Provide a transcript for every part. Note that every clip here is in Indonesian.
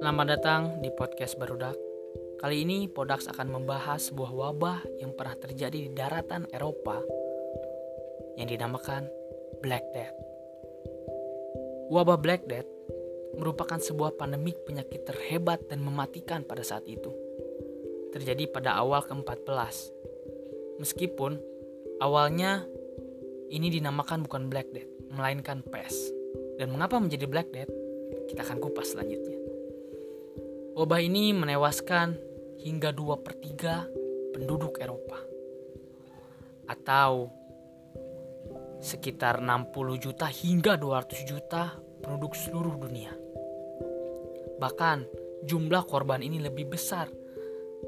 Selamat datang di Podcast Barudak. Kali ini Podaks akan membahas sebuah wabah yang pernah terjadi di daratan Eropa yang dinamakan Black Death. Wabah Black Death merupakan sebuah pandemi penyakit terhebat dan mematikan pada saat itu. Terjadi pada awal ke-14. Meskipun awalnya ini dinamakan bukan Black Death, melainkan PES. Dan mengapa menjadi Black Death? Kita akan kupas selanjutnya. Wabah ini menewaskan hingga 2/3 penduduk Eropa atau sekitar 60 juta hingga 200 juta penduduk seluruh dunia. Bahkan jumlah korban ini lebih besar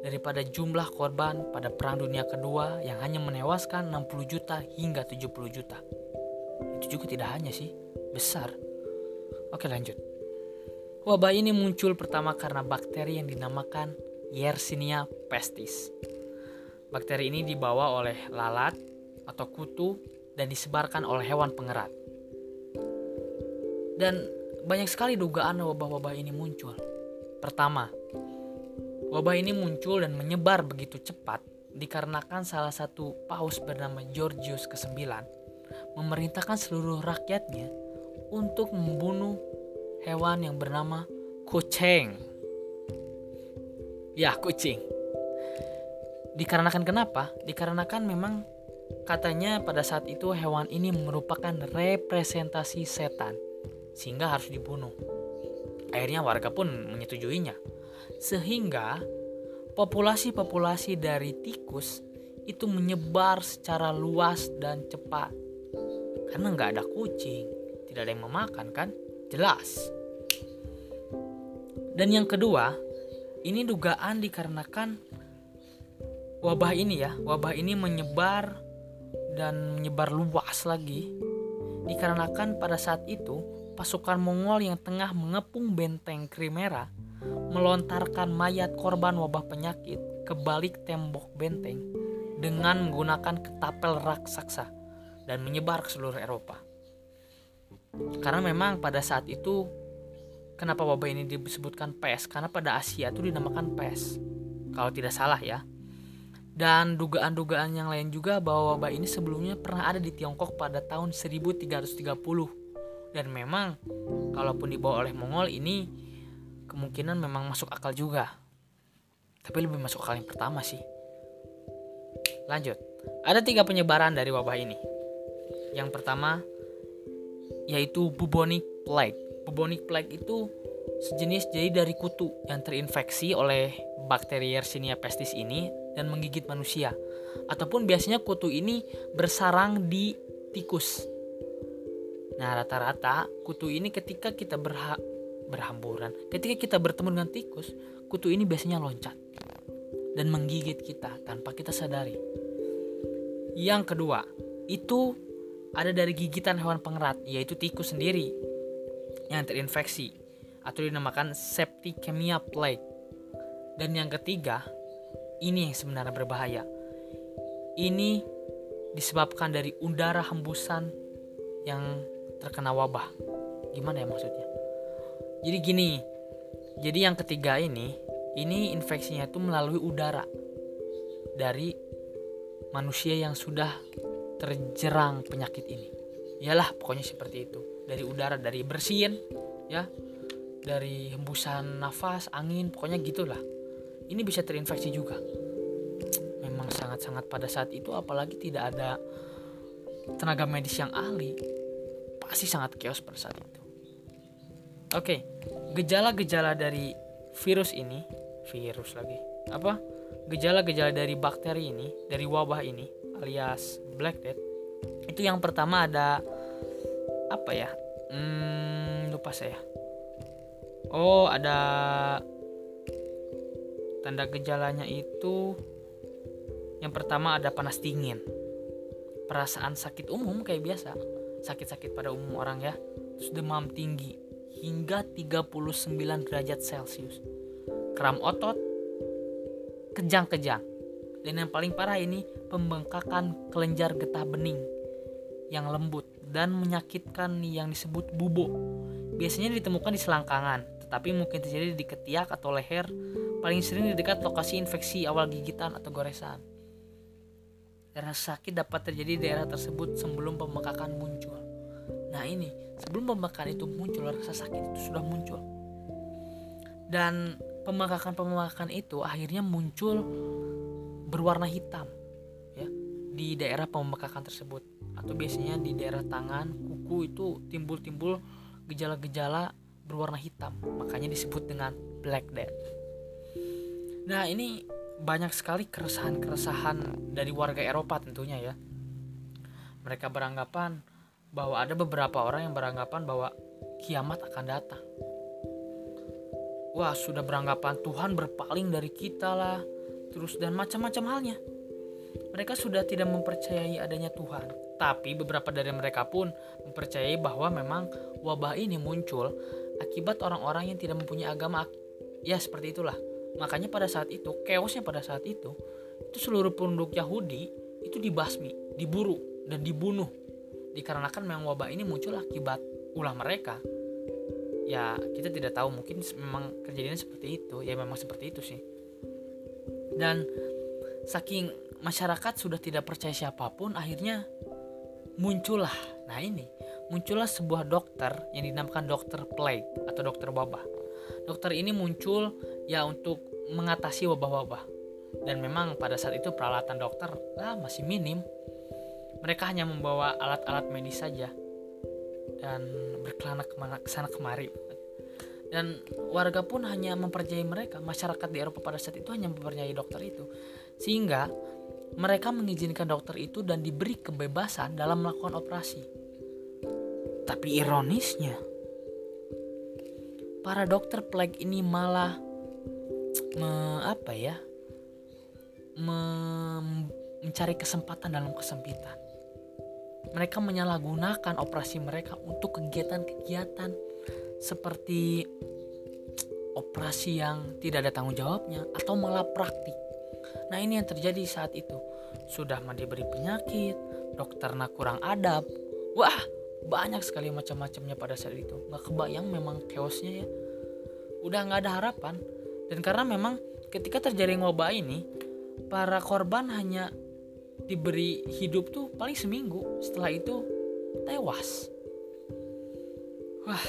daripada jumlah korban pada Perang Dunia Kedua yang hanya menewaskan 60 juta hingga 70 juta. Itu juga tidak hanya sih, besar. Oke, lanjut. Wabah ini muncul pertama karena bakteri yang dinamakan Yersinia pestis. Bakteri ini dibawa oleh lalat atau kutu dan disebarkan oleh hewan pengerat. Dan banyak sekali dugaan wabah-wabah ini muncul. Pertama, wabah ini muncul dan menyebar begitu cepat dikarenakan salah satu paus bernama Georgius IX memerintahkan seluruh rakyatnya untuk membunuh hewan yang bernama kucing. Ya, kucing. Dikarenakan kenapa? Dikarenakan memang katanya pada saat itu hewan ini merupakan representasi setan, sehingga harus dibunuh. Akhirnya warga pun menyetujuinya. Sehingga populasi-populasi dari tikus itu menyebar secara luas dan cepat. Karena nggak ada kucing, tidak ada yang memakan kan? Jelas. Dan yang kedua, ini dugaan dikarenakan wabah ini menyebar dan menyebar luas lagi dikarenakan pada saat itu pasukan Mongol yang tengah mengepung benteng Krimera melontarkan mayat korban wabah penyakit ke balik tembok benteng dengan menggunakan ketapel raksasa dan menyebar ke seluruh Eropa. Karena memang pada saat itu, kenapa wabah ini disebutkan PES? Karena pada Asia itu dinamakan PES, kalau tidak salah ya. Dan dugaan-dugaan yang lain juga bahwa wabah ini sebelumnya pernah ada di Tiongkok pada tahun 1330. Dan memang kalaupun dibawa oleh Mongol ini kemungkinan memang masuk akal juga. Tapi lebih masuk akal yang pertama sih. Lanjut, ada 3 penyebaran dari wabah ini. Yang pertama yaitu bubonic plague. Bubonic plague itu sejenis jadi dari kutu yang terinfeksi oleh bakteri Yersinia pestis ini dan menggigit manusia. Ataupun biasanya kutu ini bersarang di tikus. Nah, rata-rata kutu ini ketika kita berhamburan, ketika kita bertemu dengan tikus, kutu ini biasanya loncat dan menggigit kita tanpa kita sadari. Yang kedua, itu ada dari gigitan hewan pengerat, yaitu tikus sendiri yang terinfeksi atau dinamakan septicemia plague. Dan yang ketiga, ini yang sebenarnya berbahaya. Ini disebabkan dari udara hembusan yang terkena wabah. Gimana ya maksudnya? Jadi gini, jadi yang ketiga ini infeksinya itu melalui udara dari manusia yang sudah terjerang penyakit ini. Iyalah, pokoknya seperti itu. Dari udara, dari bersihin ya, dari hembusan nafas, angin, pokoknya gitulah. Ini bisa terinfeksi juga. Memang sangat-sangat pada saat itu, apalagi tidak ada tenaga medis yang ahli, pasti sangat chaos pada saat itu. Oke, gejala-gejala dari gejala-gejala dari bakteri ini, dari wabah ini alias Black Death, itu yang pertama ada ada tanda gejalanya itu. Yang pertama ada panas dingin, perasaan sakit umum kayak biasa, sakit-sakit pada umum orang ya, terus demam tinggi hingga 39 derajat Celcius, kram otot, kejang-kejang. Dan yang paling parah ini pembengkakan kelenjar getah bening yang lembut dan menyakitkan yang disebut bubo. Biasanya ditemukan di selangkangan, tetapi mungkin terjadi di ketiak atau leher, paling sering di dekat lokasi infeksi awal gigitan atau goresan. Rasa sakit dapat terjadi di daerah tersebut sebelum pembekakan muncul. Nah ini, sebelum pembekakan itu muncul, rasa sakit itu sudah muncul. Dan pembekakan itu akhirnya muncul berwarna hitam ya, di daerah pembekakan tersebut. Atau biasanya di daerah tangan, kuku itu timbul-timbul gejala-gejala berwarna hitam. Makanya disebut dengan Black Death. Nah ini banyak sekali keresahan-keresahan dari warga Eropa tentunya ya. Mereka beranggapan bahwa ada beberapa orang yang beranggapan bahwa kiamat akan datang. Wah, sudah beranggapan Tuhan berpaling dari kita lah, terus dan macam-macam halnya. Mereka sudah tidak mempercayai adanya Tuhan. Tapi beberapa dari mereka pun mempercayai bahwa memang wabah ini muncul akibat orang-orang yang tidak mempunyai agama. Ya seperti itulah. Makanya pada saat itu, chaosnya pada saat itu seluruh penduduk Yahudi itu dibasmi, diburu, dan dibunuh. Dikarenakan memang wabah ini muncul akibat ulah mereka. Ya kita tidak tahu, mungkin memang kejadiannya seperti itu. Ya memang seperti itu sih. Dan saking masyarakat sudah tidak percaya siapapun, akhirnya muncullah. Nah ini, muncullah sebuah dokter yang dinamakan dokter plague atau dokter wabah. Dokter ini muncul ya untuk mengatasi wabah-wabah. Dan memang pada saat itu peralatan dokter masih minim. Mereka hanya membawa alat-alat medis saja dan berkelana kesana kemari, dan warga pun hanya mempercayai mereka. Masyarakat di Eropa pada saat itu hanya mempercayai dokter itu, sehingga mereka mengizinkan dokter itu dan diberi kebebasan dalam melakukan operasi. Tapi ironisnya, para dokter plague ini malah mencari kesempatan dalam kesempitan. Mereka menyalahgunakan operasi mereka untuk kegiatan-kegiatan seperti operasi yang tidak ada tanggung jawabnya atau malah praktik. Nah ini yang terjadi saat itu. Sudah diberi penyakit, dokternya kurang adab. Wah, banyak sekali macam-macamnya pada saat itu. Gak kebayang memang chaosnya ya. Udah gak ada harapan. Dan karena memang ketika terjadi wabah ini, para korban hanya diberi hidup tuh paling seminggu, setelah itu tewas. Wah,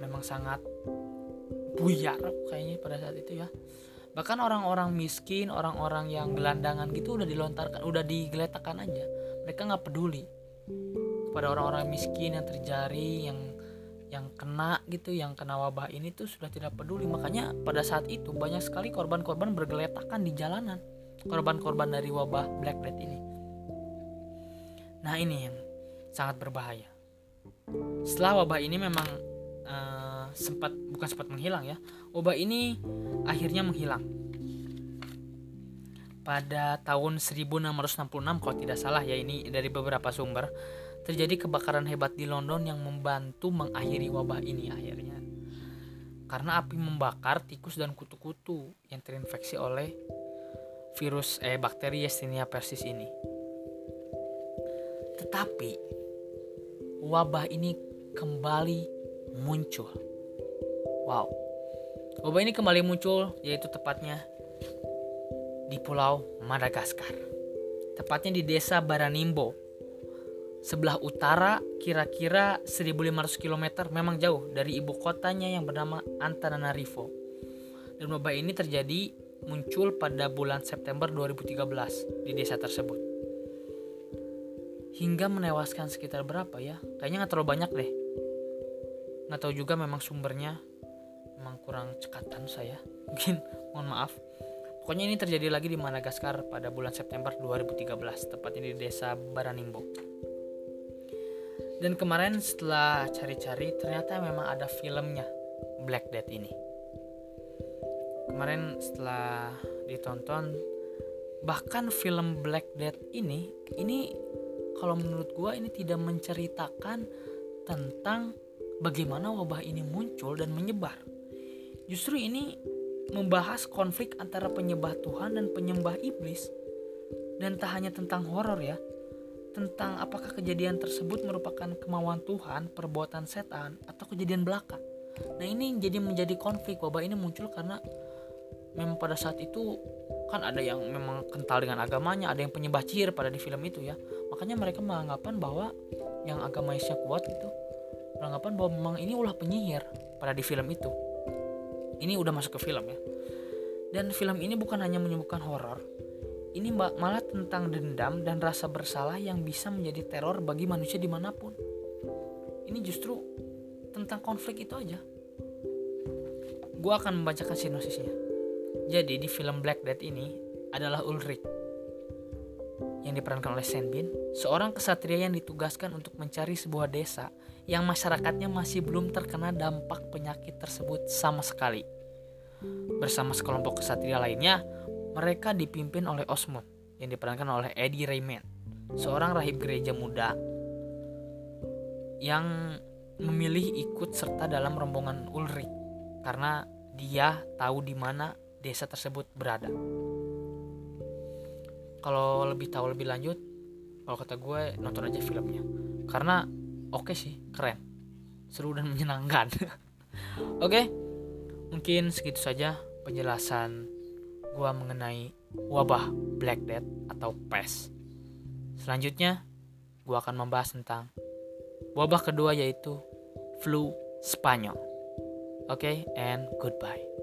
memang sangat buyar kayaknya pada saat itu ya. Bahkan orang-orang miskin, orang-orang yang gelandangan gitu udah dilontarkan, udah digeletakkan aja. Mereka nggak peduli kepada orang-orang miskin yang terjaring, yang kena gitu, yang kena wabah ini tuh sudah tidak peduli. Makanya pada saat itu banyak sekali korban-korban bergeletakan di jalanan, korban-korban dari wabah Black Death ini. Nah ini yang sangat berbahaya. Setelah wabah ini memang bukan sempat menghilang ya. Wabah ini akhirnya menghilang pada tahun 1666 kalau tidak salah ya, ini dari beberapa sumber. Terjadi kebakaran hebat di London yang membantu mengakhiri wabah ini akhirnya. Karena api membakar tikus dan kutu-kutu yang terinfeksi oleh virus bakteri Yersinia pestis ini. Tetapi wabah ini kembali muncul. Wow. Wabah ini kembali muncul, yaitu tepatnya di pulau Madagaskar. Tepatnya di desa Baranimbo, sebelah utara kira-kira 1.500 km, memang jauh dari ibu kotanya yang bernama Antananarivo. Dan wabah ini terjadi muncul pada bulan September 2013 di desa tersebut. Hingga menewaskan sekitar berapa ya? Kayaknya gak terlalu banyak deh. Gak tahu juga memang sumbernya. Memang kurang cekatan saya. Mungkin, mohon maaf. Pokoknya ini terjadi lagi di Madagaskar pada bulan September 2013. Tepatnya di desa Baranimbo. Dan kemarin setelah cari-cari, ternyata memang ada filmnya Black Death ini. Kemarin setelah ditonton, bahkan film Black Death ini kalau menurut gue ini tidak menceritakan tentang bagaimana wabah ini muncul dan menyebar. Justru ini membahas konflik antara penyembah Tuhan dan penyembah iblis. Dan tak hanya tentang horor ya, tentang apakah kejadian tersebut merupakan kemauan Tuhan, perbuatan setan, atau kejadian belaka. Nah ini jadi menjadi konflik, wabah ini muncul karena memang pada saat itu kan ada yang memang kental dengan agamanya, ada yang penyembah sihir pada di film itu ya. Makanya mereka menganggapan bahwa yang agamanya kuat gitu, beranggapan bahwa memang ini ulah penyihir pada di film itu. Ini udah masuk ke film ya. Dan film ini bukan hanya menyembuhkan horor, ini malah tentang dendam dan rasa bersalah yang bisa menjadi teror bagi manusia dimanapun. Ini justru tentang konflik itu aja. Gua akan membacakan sinopsisnya. Jadi di film Black Death ini adalah Ulrich yang diperankan oleh Sen Bin, seorang kesatria yang ditugaskan untuk mencari sebuah desa yang masyarakatnya masih belum terkena dampak penyakit tersebut sama sekali. Bersama sekelompok kesatria lainnya, mereka dipimpin oleh Osmond yang diperankan oleh Eddie Raymond, seorang rahib gereja muda yang memilih ikut serta dalam rombongan Ulrich karena dia tahu di mana desa tersebut berada. Kalau lebih tahu lebih lanjut, kalau kata gue nonton aja filmnya karena oke sih, keren, seru dan menyenangkan. Oke, mungkin segitu saja penjelasan gue mengenai wabah Black Death atau PES. Selanjutnya gue akan membahas tentang wabah kedua, yaitu Flu Spanyol. Okay, and goodbye.